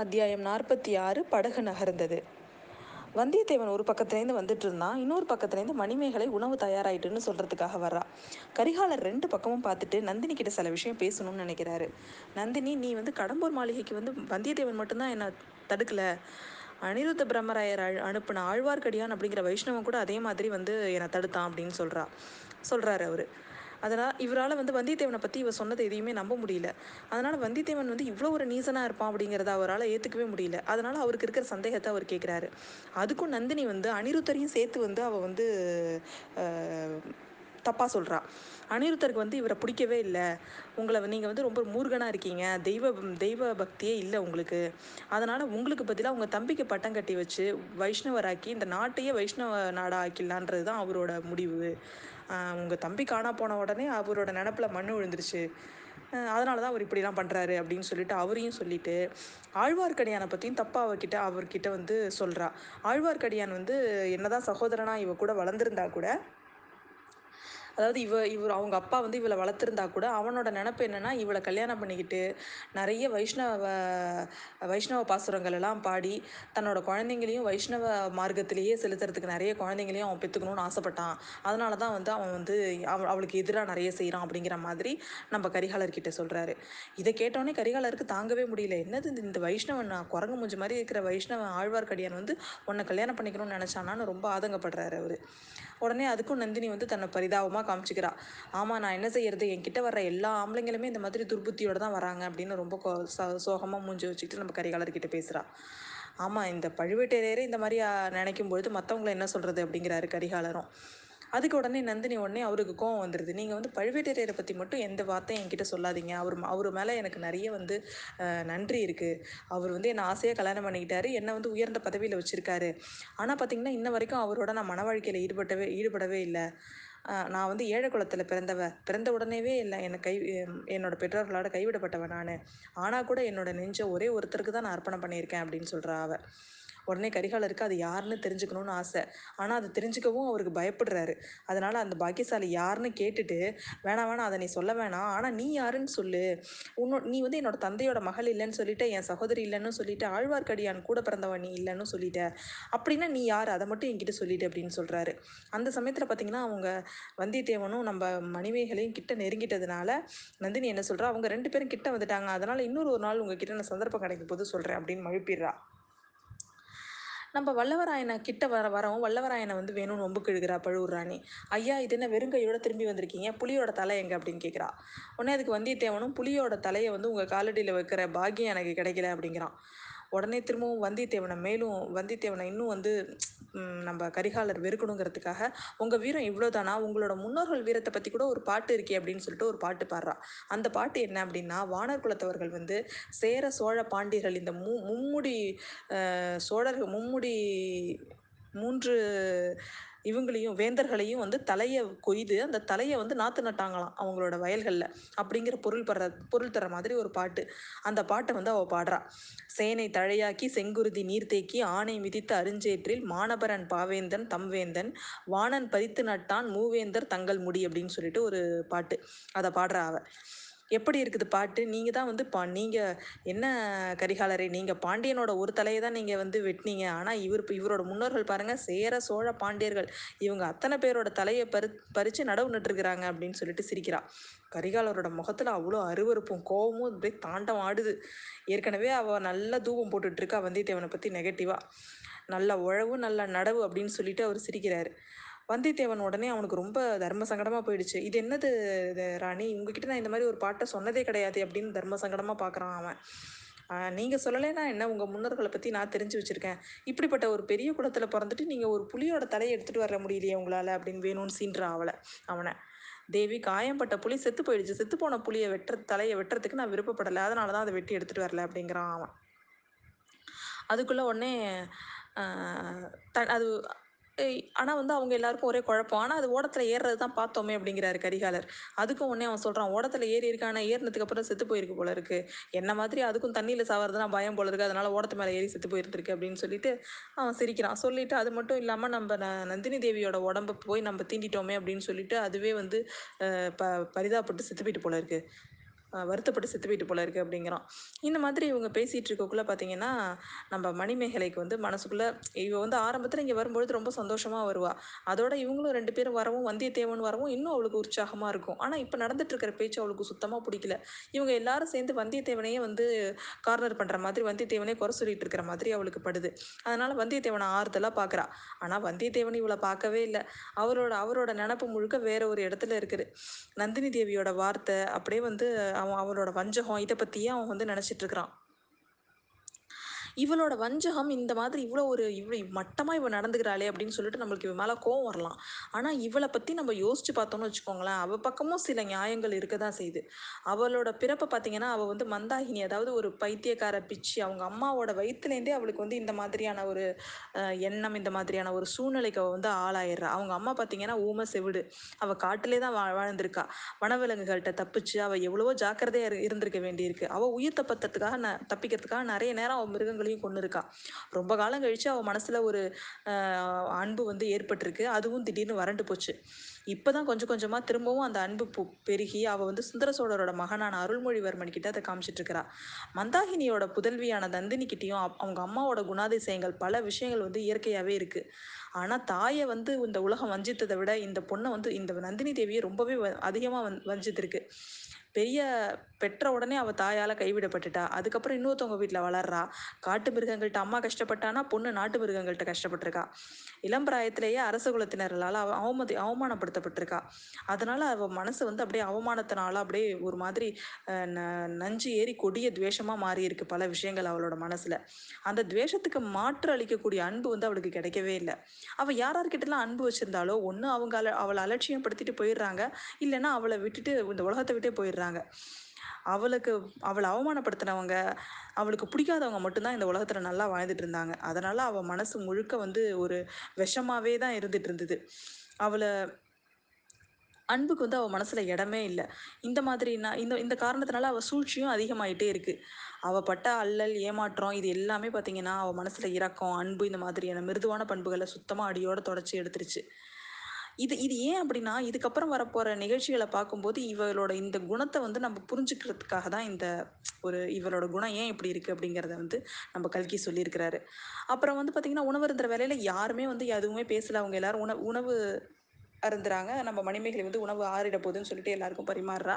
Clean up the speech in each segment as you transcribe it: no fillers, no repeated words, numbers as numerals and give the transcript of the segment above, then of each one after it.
அத்தியாயம் 46 படகு நகர்ந்தது. வந்தியத்தேவன் ஒரு பக்கத்துலேருந்து வந்துட்டு இருந்தான். இன்னொரு பக்கத்துலேருந்து மணிமேகலை உணவு தயாராகிட்டுன்னு சொல்கிறதுக்காக வர்றா. கரிகாலர் ரெண்டு பக்கமும் பார்த்துட்டு நந்தினி கிட்ட சில விஷயம் பேசணும்னு நினைக்கிறாரு. நந்தினி, நீ கடம்பூர் மாளிகைக்கு வந்தியத்தேவன் மட்டும்தான் என்னை தடுக்கலை, அனிருத்த பிரம்மராயர் அனுப்பின ஆழ்வார்க்கடியான் அப்படிங்கிற வைஷ்ணவன் கூட அதே மாதிரி என்னை தடுத்தான் அப்படின்னு சொல்கிறாரு அவர். அதனால் இவரால் வந்தியத்தேவனை பற்றி இவர் சொன்னது எதையுமே நம்ப முடியல. அதனால் வந்தியத்தேவன் இவ்வளோ ஒரு நீசனாக இருப்பான் அப்படிங்கிறத அவரால் ஏற்றுக்கவே முடியல. அதனால் அவருக்கு இருக்கிற சந்தேகத்தை அவர் கேட்குறாரு. அதுக்கும் நந்தினி அனிருத்தரையும் சேர்த்து அவள் தப்பாக சொல்கிறா. அனிருத்தருக்கு இவரை பிடிக்கவே இல்லை, உங்களை நீங்கள் ரொம்ப மூர்கனாக இருக்கீங்க, தெய்வ பக்தியே இல்லை உங்களுக்கு, அதனால் உங்களுக்கு பதிலாக உங்கள் தம்பிக்கு பட்டம் கட்டி வச்சு வைஷ்ணவராக்கி இந்த நாட்டையே வைஷ்ணவ நாடாக ஆக்கிடலான்றது தான் அவரோட முடிவு. உங்கள் தம்பி காணா போன உடனே அவரோட நினப்பில் மண்ணு விழுந்துருச்சு, அதனால தான் அவர் இப்படிலாம் பண்ணுறாரு அப்படின்னு சொல்லிட்டு அவரையும் சொல்லிட்டு ஆழ்வார்க்கடியானை பற்றியும் தப்பாக அவர்கிட்ட சொல்கிறா. ஆழ்வார்க்கடியான் என்னதான் சகோதரனாக இவ கூட வளர்ந்துருந்தா கூட, அதாவது இவர் அவங்க அப்பா இவளை வளர்த்துருந்தா கூட, அவனோட நினப்பு என்னென்னா இவளை கல்யாணம் பண்ணிக்கிட்டு நிறைய வைஷ்ணவ பாசுரங்கள் எல்லாம் பாடி தன்னோட குழந்தைங்களையும் வைஷ்ணவ மார்க்கத்திலேயே செலுத்துறதுக்கு நிறைய குழந்தைங்களையும் அவன் பெற்றுக்கணும்னு ஆசைப்பட்டான். அதனால தான் அவன் அவளுக்கு எதிராக நிறைய செய்கிறான் அப்படிங்கிற மாதிரி நம்ம கரிகாலர்கிட்ட சொல்கிறாரு. இதை கேட்டோடனே கரிகாலருக்கு தாங்கவே முடியல. என்னது இந்த வைஷ்ணவன், நான் குரங்கு மூஞ்சி மாதிரி இருக்கிற வைஷ்ணவன் ஆழ்வார்க்கடியான் உன்னை கல்யாணம் பண்ணிக்கணும்னு நினச்சானான்னு ரொம்ப ஆதங்கப்படுறாரு அவர். உடனே அதுக்கும் நந்தினி தன்னை பரிதாபமாக காமிச்சுக்கிறா. ஆமா, நான் என்ன செய்யறது, என்கிட்ட வர்ற எல்லா ஆம்பளைங்களுமே இந்த மாதிரி துர்புத்தியோட தான் வராங்க அப்படின்னு ரொம்ப சோகமா மூஞ்சி வச்சுக்கிட்டு நம்ம கரிகாலர் கிட்ட பேசுறா. ஆமா, இந்த பழுவேட்டரையரே இந்த மாதிரி நினைக்கும் பொழுது மற்றவங்களை என்ன சொல்றது அப்படிங்கிறாரு கரிகாலரும். அதுக்கு உடனே நந்தினி உடனே அவருக்கு கோவம் வந்துடுது. நீங்கள் பழுவேட்டரையரை பற்றி மட்டும் எந்த வார்த்தையும் என்கிட்ட சொல்லாதீங்க, அவர் மேலே எனக்கு நிறைய நன்றி இருக்குது, அவர் என்னை ஆசையாக கல்யாணம் பண்ணிக்கிட்டாரு, என்னை உயர்ந்த பதவியில் வச்சுருக்காரு. ஆனால் பார்த்திங்கன்னா இன்ன வரைக்கும் அவரோட நான் மன வாழ்க்கையில் ஈடுபடவே இல்லை. நான் ஏழை குலத்தில் பிறந்த உடனேவே இல்லை, என்னோட பெற்றோர்களோட கைவிடப்பட்டவன் நான், ஆனால் கூட என்னோட நெஞ்ச ஒரே ஒருத்தருக்கு தான் நான் அர்ப்பணம் பண்ணியிருக்கேன் அப்படின்னு சொல்கிறா அவ. உடனே கரிகாலருக்கு அது யாருன்னு தெரிஞ்சுக்கணும்னு ஆசை, ஆனால் அது தெரிஞ்சுக்கவும் அவருக்கு பயப்படுறாரு. அதனால் அந்த பாக்கியசாலி யாருன்னு கேட்டுட்டு, வேணாம் அதை நீ சொல்ல வேணாம், ஆனால் நீ யாருன்னு சொல்லு, நீ என்னோட தந்தையோட மகள் இல்லைன்னு சொல்லிட்ட, என் சகோதரி இல்லைன்னு சொல்லிட்டு, ஆழ்வார்க்கடியான் கூட பிறந்தவன் நீ இல்லைன்னு சொல்லிட்ட, அப்படின்னா நீ யார், அதை மட்டும் என்கிட்ட சொல்லிட்டு அப்படின்னு சொல்கிறாரு. அந்த சமயத்தில் பார்த்திங்கன்னா அவங்க வந்தியத்தேவனும் நம்ம மணிமேகலையும் கிட்ட நெருங்கிட்டதுனால நந்தினி என்ன சொல்கிறா, அவங்க ரெண்டு பேரும் கிட்ட வந்துட்டாங்க, அதனால் இன்னொரு ஒரு நாள் உங்ககிட்ட நான் சந்தர்ப்பம் கிடைக்கும் போது சொல்கிறேன் அப்படின்னு மழுப்பிடுறா. நம்ம வல்லவராயனை கிட்ட வரவும் வல்லவராயனை வேணும்னு ஒம்புக்கு எழுகிறா பழுவூர் ராணி. ஐயா, இது என்ன வெறுங்கையோட திரும்பி வந்திருக்கீங்க, புலியோட தலை எங்கே அப்படின்னு கேட்குறா. உடனே அதுக்கு வந்தியத்தேவனும், புலியோட தலையை உங்கள் காலடியில் வைக்கிற பாக்கியம் எனக்கு கிடைக்கல அப்படிங்கிறான். உடனே திரும்பவும் வந்தியத்தேவனை இன்னும் நம்ம கரிகாலர் வெறுக்கணுங்கிறதுக்காக, உங்கள் வீரம் இவ்வளோதானா, உங்களோட முன்னோர்கள் வீரத்தை பற்றி கூட ஒரு பாட்டு இருக்கே அப்படின்னு சொல்லிட்டு ஒரு பாட்டு பாடுறா. அந்த பாட்டு என்ன அப்படின்னா, வானர் குலத்தவர்கள் சேர சோழ பாண்டியர்கள் இந்த மும்முடி சோழர்கள் மும்முடி மூன்று இவங்களையும் வேந்தர்களையும் தலையை கொய்து அந்த தலையை நாற்று நட்டாங்களாம் அவங்களோட வயல்களில் அப்படிங்கிற பொருள் தர மாதிரி ஒரு பாட்டு. அந்த பாட்டை அவள் பாடுறா. சேனை தழையாக்கி செங்குருதி நீர்த்தேக்கி ஆணை மிதித்து அருஞ்சேற்றில் மானபரன் பாவேந்தன் தம்வேந்தன் வாணன் பறித்து நட்டான் மூவேந்தர் தங்கள் முடி அப்படின்னு சொல்லிட்டு ஒரு பாட்டு. அதை பாடுறா அவள். எப்படி இருக்குது பாட்டு? நீங்கள் தான் நீங்கள் என்ன கரிகாலரே, நீங்கள் பாண்டியனோட ஒரு தலையை தான் நீங்கள் வெட்டினீங்க, ஆனால் இவரோட முன்னோர்கள் பாருங்கள், சேர சோழ பாண்டியர்கள் இவங்க அத்தனை பேரோட தலையை பறித்து நடவு நட்டுருக்குறாங்க அப்படின்னு சொல்லிட்டு சிரிக்கிறா. கரிகாலரோட முகத்தில் அவ்வளோ அருவருப்பும் கோபமும் அப்படியே தாண்டம் ஆடுது. ஏற்கனவே அவள் நல்லா தூபம் போட்டுட்ருக்கா வந்தியத்தேவனை பற்றி நெகட்டிவாக, நல்ல உழவு நல்ல நடவு அப்படின்னு சொல்லிட்டு அவர் சிரிக்கிறாரு. வந்தியத்தேவன் உடனே அவனுக்கு ரொம்ப தர்ம சங்கடமாக போயிடுச்சு. இது என்னது ராணி, உங்ககிட்ட நான் இந்த மாதிரி ஒரு பாட்டை சொன்னதே கிடையாது அப்படின்னு தர்ம சங்கடமாக பார்க்குறான் அவன். நீங்கள் சொல்லலைன்னா என்ன, உங்கள் முன்னோர்களை பற்றி நான் தெரிஞ்சு வச்சுருக்கேன், இப்படிப்பட்ட ஒரு பெரிய குலத்தில் பிறந்துட்டு நீங்கள் ஒரு புலியோட தலையை எடுத்துகிட்டு வர முடியலையே உங்களால் அப்படின்னு வேணும்னு சீன்றான் அவனை. தேவி, காயம்பட்ட புலி செத்து போயிடுச்சு, செத்து போன புலியை தலையை வெட்டுறதுக்கு நான் விருப்பப்படலை, அதனால தான் அதை வெட்டி எடுத்துகிட்டு வரல அப்படிங்கிறான் அவன். அதுக்குள்ளே உடனே அது ஆனால் அவங்க எல்லாருக்கும் ஒரே குழப்பம். ஆனால் அது ஓடத்தில் ஏறுறது தான் பார்த்தோமே அப்படிங்கிறாரு கரிகாலர். அதுக்கும் உடனே அவன் சொல்கிறான், ஓடத்தில் ஏறி இருக்கான, ஏறினதுக்கு அப்புறம் செத்து போயிருக்கு போல இருக்கு, என்ன மாதிரி அதுக்கும் தண்ணியில் சாவறதுனா பயம் போல இருக்குது, அதனால ஓடத்து மேலே ஏறி செத்து போயிருந்துருக்கு அப்படின்னு சொல்லிட்டு அவன் சிரிக்கிறான். சொல்லிட்டு அது மட்டும் இல்லாமல் நம்ம நந்தினி தேவியோட உடம்பை போய் நம்ம தீண்டிட்டோமே அப்படின்னு சொல்லிட்டு அதுவே பரிதாபப்பட்டு செத்து போயிட்டு போல இருக்கு. வருத்தப்பட்டு செத்து போயிட்டு போல இருக்குது அப்படிங்கிறான். இந்த மாதிரி இவங்க பேசிகிட்டு இருக்கக்குள்ளே பார்த்தீங்கன்னா நம்ம மணிமேகலைக்கு வந்து மனசுக்குள்ளே இவ வந்து ஆரம்பத்தில் இங்கே வரும்பொழுது ரொம்ப சந்தோஷமாக வருவா. அதோட இவங்களும் 2 பேரும் வரவும் வந்தியத்தேவன் வரவும் இன்னும் அவளுக்கு உற்சாகமாக இருக்கும். ஆனால் இப்போ நடந்துட்டு இருக்கிற பேச்சு அவளுக்கு சுத்தமாக பிடிக்கல. இவங்க எல்லாரும் சேர்ந்து வந்தியத்தேவனையே வந்து கார்னர் பண்ணுற மாதிரி, வந்தியத்தேவனே குறை சொல்லிட்டு இருக்கிற மாதிரி அவளுக்கு படுது. அதனால் வந்தியத்தேவனை ஆறுதலாக பார்க்குறா. ஆனால் வந்தியத்தேவன் இவளை பார்க்கவே இல்லை. அவரோட நினப்பு முழுக்க வேற ஒரு இடத்துல இருக்குது. நந்தினி தேவியோட வார்த்தை அப்படியே வந்து அவனோட வஞ்சகம் இதை பற்றியே அவன் வந்து நினச்சிட்டு இருக்கிறான். இவளோட வஞ்சகம் இந்த மாதிரி இவ்வளோ மட்டமாக இவள் நடந்துக்கிறாளே அப்படின்னு சொல்லிட்டு நம்மளுக்கு இவ மேலே கோவம் வரலாம். ஆனால் இவளை பற்றி நம்ம யோசிச்சு பார்த்தோம்னு வச்சுக்கோங்களேன், அவள் பக்கமும் சில நியாயங்கள் இருக்க தான் செய்யுது. அவளோட பிறப்பை பார்த்தீங்கன்னா அவள் வந்து மந்தாகினி, அதாவது ஒரு பைத்தியக்கார பிச்சு. அவங்க அம்மாவோட வயிற்றுலேருந்தே அவளுக்கு வந்து இந்த மாதிரியான ஒரு எண்ணம், இந்த மாதிரியான ஒரு சூழ்நிலைக்கு அவள் வந்து ஆளாயிடுறா. அவங்க அம்மா பார்த்தீங்கன்னா ஊமை செவிடு. அவள் காட்டிலே தான் வாழ்ந்திருக்கா. வனவிலங்குகள்கிட்ட தப்பிச்சு அவள் எவ்வளவோ ஜாக்கிரதையாக இருந்திருக்க வேண்டியிருக்கு. அவள் உயிர் தப்பத்துக்காக தப்பிக்கிறதுக்காக நிறைய நேரம் அவள் மிருகங்கள் கொண்டு இருக்கா. ரொம்ப காலம் கழிச்சு அவ மனசுல ஒரு அன்பு வந்து ஏற்பட்டிருக்கு. அதுவும் திடீர்னு வறண்டு போச்சு. இப்போதான் கொஞ்சம் கொஞ்சமாக திரும்பவும் அந்த அன்பு பெருகி அவள் வந்து சுந்தர சோழரோட மகனான அருள்மொழிவர்மன் கிட்ட அதை காமிச்சிட்டு இருக்கிறா. மந்தாகினியோட புதல்வியான நந்தினிக்கிட்டையும் அவங்க அம்மாவோட குணாதிசயங்கள் பல விஷயங்கள் வந்து இயற்கையாகவே இருக்குது. ஆனால் தாயை வந்து இந்த உலகம் வஞ்சித்ததை விட இந்த பொண்ணை வந்து இந்த நந்தினி தேவியை ரொம்பவே அதிகமாக வஞ்சித்திருக்கு. பெரிய பெற்ற உடனே அவள் தாயால் கைவிடப்பட்டுட்டா. அதுக்கப்புறம் இன்னொருத்தவங்க வீட்டில் வளர்றா. காட்டு மிருகங்கள்கிட்ட அம்மா கஷ்டப்பட்டானா, பொண்ணு நாட்டு மிருகங்கள்கிட்ட கஷ்டப்பட்டிருக்கா. இளம்பிராயத்திலேயே அரச குலத்தினர்களால் அவமானப்படுத்த பட்டிருக்கா. அதனால அவ மனசு வந்து அப்படியே அவமானத்தினால அப்படியே ஒரு மாதிரி நஞ்சு ஏறி கொடிய துவேஷமா மாறி இருக்கு. பல விஷயங்கள் அவளோட மனசுல அந்த துவேஷத்துக்கு மாற்று அளிக்கக்கூடிய அன்பு வந்து அவளுக்கு கிடைக்கவே இல்லை. அவ யார்கிட்டலாம் அன்பு வச்சிருந்தாலோ ஒண்ணு அவங்க அவளை அலட்சியம் படுத்திட்டு போயிடுறாங்க, இல்லைன்னா அவளை விட்டுட்டு இந்த உலகத்தை விட்டே போயிடுறாங்க. அவளை அவமானப்படுத்தினவங்க, அவளுக்கு பிடிக்காதவங்க மட்டும்தான் இந்த உலகத்தில் நல்லா வாழ்ந்துட்டு இருந்தாங்க. அதனால அவள் மனசு முழுக்க வந்து ஒரு விஷமாவே தான் இருந்துட்டு இருந்தது. அவளை அன்புக்கு வந்து அவள் மனசில் இடமே இல்லை. இந்த மாதிரி இந்த காரணத்தினால அவள் சூழ்ச்சியும் அதிகமாகிட்டே இருக்குது. அவள் பட்ட அல்லல், ஏமாற்றம் இது எல்லாமே பார்த்திங்கன்னா அவள் மனசில் இரக்கம், அன்பு இந்த மாதிரியான மிருதுவான பண்புகளை சுத்தமாக அடியோடு தொடச்சி எடுத்துருச்சு. இது ஏன் அப்படின்னா இதுக்கப்புறம் வரப்போகிற நிகழ்ச்சிகளை பார்க்கும்போது இவளோட இந்த குணத்தை வந்து நம்ம புரிஞ்சுக்கிறதுக்காக தான் இந்த ஒரு இவளோட குணம் ஏன் இப்படி இருக்குது அப்படிங்கிறத வந்து நம்ம கல்கி சொல்லியிருக்கிறாரு. அப்புறம் வந்து பார்த்திங்கன்னா உணவு இருந்த வேலையில் யாருமே வந்து எதுவுமே பேசலை. அவங்க எல்லோரும் உணவு அருந்துறாங்க. நம்ம மணிமேகலை வந்து உணவு ஆறிட போகுதுன்னு சொல்லிட்டு எல்லாருக்கும் பரிமாறுறா.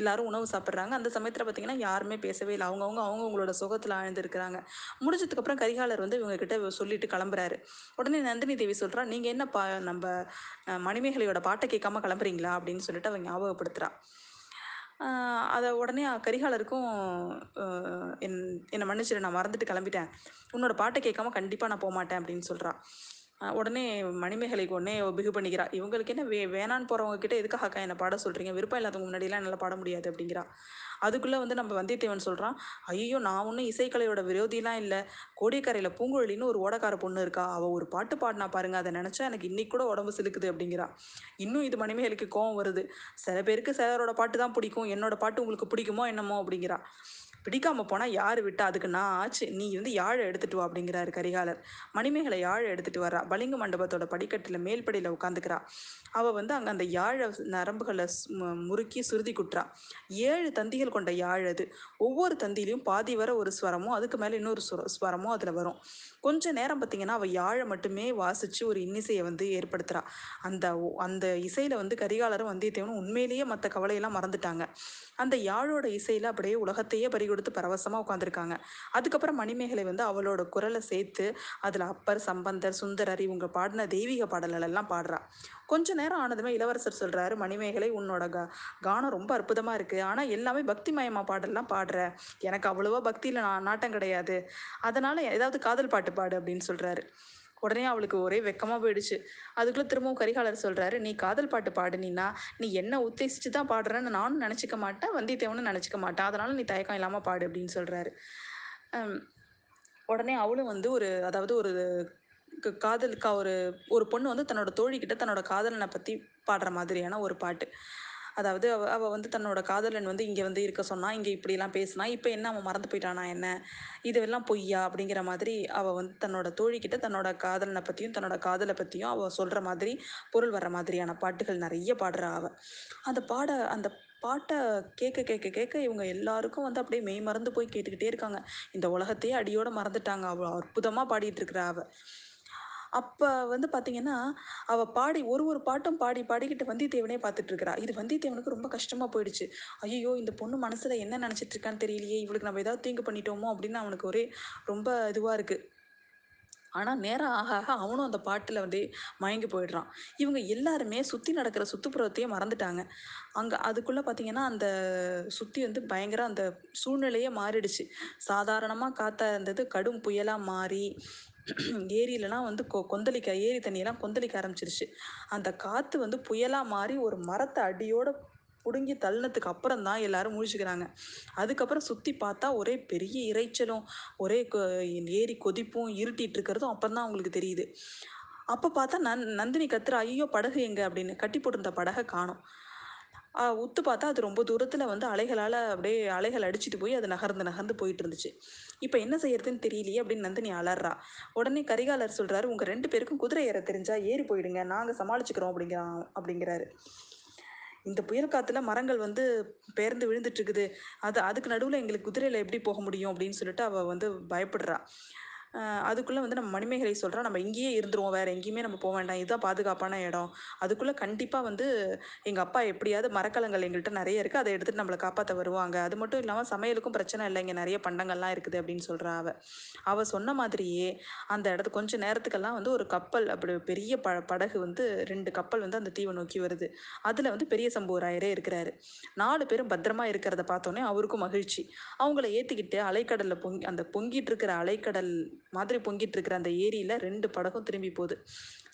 எல்லாரும் உணவு சாப்பிட்றாங்க. அந்த சமயத்தில் பார்த்தீங்கன்னா யாருமே பேசவே இல்லை. அவங்களோட சுகத்தில் ஆழ்ந்துருக்கிறாங்க. முடிஞ்சதுக்கப்புறம் கரிகாலர் வந்து இவங்க கிட்ட சொல்லிட்டு கிளம்புறாரு. உடனே நந்தினி தேவி சொல்கிறா, நீங்கள் என்ன நம்ம மணிமேகலையோட பாட்டை கேட்காம கிளம்புறீங்களா அப்படின்னு சொல்லிட்டு அவங்க ஞாபகப்படுத்துறா. அதை உடனே கரிகாலருக்கும் என்னை மன்னிச்சிரு, நான் மறந்துட்டு கிளம்பிட்டேன், உன்னோட பாட்டை கேட்காம கண்டிப்பாக நான் போக மாட்டேன் அப்படின்னு சொல்கிறா. உடனே மணிமேகலைக்கு உடனே பிகு பண்ணிக்கிறா. இவங்களுக்கு என்ன வேணான்னு போகிறவங்க கிட்ட எதுக்காக அக்கா என்னை பாட சொல்கிறீங்க, விருப்பம் இல்லாதவங்க முன்னாடிலாம் என்னால் பாட முடியாது அப்படிங்கிறா. அதுக்குள்ளே வந்து நம்ம வந்தியத்தேவன் சொல்கிறான், ஐயோ நான் ஒன்றும் இசைக்கலையோட விரோதிலாம் இல்லை. கோடியக்கரையில் பூங்குழலின்னு ஒரு ஓடக்கார பொண்ணு இருக்கா, அவள் ஒரு பாட்டு பாடினா பாருங்க, அதை நினச்சா எனக்கு இன்னைக்கு கூட உடம்பு சிலுக்குது அப்படிங்கிறா. இன்னும் இது மணிமேகலைக்கு கோவம் வருது. சில பேருக்கு சிலரோட பாட்டு தான் பிடிக்கும், என்னோட பாட்டு உங்களுக்கு பிடிக்குமோ என்னமோ அப்படிங்கிறா. பிடிக்காமல் போனால் யார் விட்டா அதுக்கு நான் ஆச்சு, நீ வந்து யாழை எடுத்துகிட்டு வா அப்படிங்கிறாரு கரிகாலர். மணிமேகலை யாழை எடுத்துகிட்டு வர்றா. பளிங்கு மண்டபத்தோட படிக்கட்டில் மேல்படியில் உட்காந்துக்கிறா. அவள் வந்து அங்கே அந்த யாழை நரம்புகளை முறுக்கி சுருதி குட்டுறா. 7 தந்திகள் கொண்ட யாழ் அது. ஒவ்வொரு தந்தியிலையும் பாதி வர ஒரு ஸ்வரமும் அதுக்கு மேலே இன்னொரு ஸ்வரமும் அதில் வரும். கொஞ்சம் நேரம் பார்த்திங்கன்னா அவள் யாழை மட்டுமே வாசித்து ஒரு இன்னிசையை வந்து ஏற்படுத்துகிறா. அந்த இசையில் வந்து கரிகாலரும் வந்தியத்தேவனும் உண்மையிலேயே மற்ற கவலையெல்லாம் மறந்துட்டாங்க. அந்த யாழோட இசையில் அப்படியே உலகத்தையே பறிகொடுத்து பரவசமாக உட்காந்துருக்காங்க. அதுக்கப்புறம் மணிமேகலை வந்து அவளோட குரலை சேர்த்து அதில் அப்பர், சம்பந்தர், சுந்தரர் இவங்க பாடின தெய்வீக பாடல்களெல்லாம் பாடுறா. கொஞ்ச நேரம் ஆனதுமே இளவரசர் சொல்கிறாரு, மணிமேகலை உன்னோட கானம் ரொம்ப அற்புதமாக இருக்குது, ஆனால் எல்லாமே பக்திமயமாக பாடலாம் பாடுற, எனக்கு அவ்வளோவா பக்தியில் நாட்டம் கிடையாது, அதனால் ஏதாவது காதல் பாட்டு பாடு அப்படின்னு சொல்கிறாரு. உடனே அவளுக்கு ஒரே வெக்கமாக போயிடுச்சு. அதுக்குள்ளே திரும்பவும் கரிகாலர் சொல்கிறாரு, நீ காதல் பாட்டு பாடுனா நீ என்ன உத்தேசித்து தான் பாடுறேன்னு நானும் நினச்சிக்க மாட்டேன், வந்தியத்தேவனும் நினச்சிக்க மாட்டேன், அதனால் நீ தயக்கம் இல்லாமல் பாடு அப்படின்னு சொல்கிறாரு. உடனே அவளும் வந்து ஒரு காதலுக்கா ஒரு பொண்ணு வந்து தன்னோட தோழிக்கிட்ட தன்னோட காதலனை பற்றி பாடுற மாதிரியான ஒரு பாட்டு. அதாவது அவள் வந்து தன்னோட காதலன் வந்து இங்கே வந்து இருக்க சொன்னால், இங்கே இப்படிலாம் பேசினா, இப்போ என்ன அவன் மறந்து போயிட்டானா என்ன, இதுவெல்லாம் பொய்யா அப்படிங்கிற மாதிரி அவள் வந்து தன்னோட தோழிக்கிட்ட தன்னோட காதலனை பற்றியும் தன்னோட காதலை பற்றியும் அவள் சொல்கிற மாதிரி பொருள் வர்ற மாதிரியான பாட்டுகள் நிறைய பாடுறா அவள். அந்த பாட்டை கேட்க கேட்க கேட்க இவங்க எல்லாருக்கும் அப்படியே மெய் மறந்து போய் கேட்டுக்கிட்டே இருக்காங்க. இந்த உலகத்தையே அடியோட மறந்துட்டாங்க. அவ்வளோ அற்புதமாக பாடிட்டு இருக்கிற அவ. அப்போ பார்த்தீங்கன்னா அவள் பாடி ஒரு ஒரு பாட்டும் பாடி பாடிக்கிட்டு வந்தியத்தேவனே பார்த்துட்டு இருக்கிறா. இது வந்தியத்தேவனுக்கு ரொம்ப கஷ்டமாக போயிடுச்சு. ஐயோ, இந்த பொண்ணு மனசில் என்ன நினச்சிட்டு இருக்கான்னு தெரியலையே, இவளுக்கு நம்ம ஏதாவது தீங்கு பண்ணிட்டோமோ அப்படின்னு அவனுக்கு ஒரே ரொம்ப இதுவாக இருக்குது. ஆனால் நேரம் ஆக ஆக அவனும் அந்த பாட்டில் மயங்கி போயிடுறான். இவங்க எல்லாருமே சுற்றி நடக்கிற சுற்றுப்புறத்தையே மறந்துட்டாங்க. அங்கே அதுக்குள்ளே பார்த்தீங்கன்னா அந்த சுற்றி பயங்கர அந்த சூழ்நிலையே மாறிடுச்சு. சாதாரணமாக காத்தா இருந்தது கடும் புயலாக மாறி ஏரியிலலாம் கொந்தளிக்க ஏரி தண்ணியெல்லாம் கொந்தளிக்க ஆரம்பிச்சிருச்சு. அந்த காற்று புயலாக மாறி ஒரு மரத்தை அடியோட பிடுங்கி தள்ளினத்துக்கு அப்புறம் தான் எல்லாரும் முழிச்சுக்கிறாங்க. அதுக்கப்புறம் சுற்றி பார்த்தா ஒரே பெரிய இறைச்சலும் ஒரே ஏரி கொதிப்பும் இருட்டிகிட்டு இருக்கிறதும் அப்புறம் தான் அவங்களுக்கு தெரியுது. அப்போ பார்த்தா நந்தினி கத்துற, ஐயோ படகு எங்க அப்படின்னு. கட்டி போட்டிருந்த படகை காணோம். உத்து பார்த்தா அது ரொம்ப தூரத்தில் அலைகளால் அப்படியே அலைகள் அடிச்சுட்டு போய் அது நகர்ந்து நகர்ந்து போயிட்டு இருந்துச்சு. இப்போ என்ன செய்யறதுன்னு தெரியலையே அப்படின்னு நந்தினி அலறா. உடனே கரிகாலர் சொல்கிறாரு, உங்கள் 2 பேருக்கும் குதிரை ஏற தெரிஞ்சா ஏறி போயிடுங்க, நாங்கள் சமாளிச்சுக்கிறோம் அப்படிங்கிறாரு. இந்த புயல் காற்றுல மரங்கள் பெயர்ந்து விழுந்துட்டு இருக்குது, அதுக்கு நடுவில் எங்களுக்கு குதிரையில் எப்படி போக முடியும் அப்படின்னு சொல்லிட்டு அவள் பயப்படுறா. அதுக்குள்ளே நம்ம மணிமேகலை சொல்கிறா, நம்ம இங்கேயே இருந்துருவோம், வேறு எங்கேயுமே நம்ம போக வேண்டாம், இதுதான் பாதுகாப்பான இடம், அதுக்குள்ளே கண்டிப்பாக எங்கள் அப்பா எப்படியாவது மரக்கலங்கள் எங்கள்கிட்ட நிறைய இருக்குது, அதை எடுத்துகிட்டு நம்மளை காப்பாற்ற வருவாங்க, அது மட்டும் இல்லாமல் சமையலுக்கும் பிரச்சனை இல்லை, இங்கே நிறைய பண்டங்கள்லாம் இருக்குது அப்படின்னு சொல்கிறா. அவள் சொன்ன மாதிரியே அந்த இடத்து கொஞ்ச நேரத்துக்கெல்லாம் ஒரு கப்பல், அப்படி பெரிய படகு 2 கப்பல் அந்த தீவை நோக்கி வருது. அதில் பெரிய சம்புவராயரே இருக்கிறாரு. 4 பேரும் பத்திரமா இருக்கிறத பார்த்தோன்னே அவருக்கும் மகிழ்ச்சி. அவங்கள ஏற்றிக்கிட்டு அலைக்கடலில் அந்த பொங்கிட்டு இருக்கிற அலைக்கடல் மாதிரி பொங்கிட்டு இருக்கிற அந்த ஏரியில 2 படகும் திரும்பி போகுது.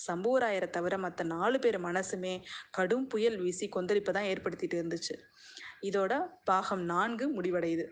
சம்புவராயரை தவிர மற்ற 4 பேர் மனசுமே கடும் புயல் வீசி கொந்தளிப்பை தான் ஏற்படுத்திட்டு இருந்துச்சு. இதோட பாகம் 4 முடிவடையுது.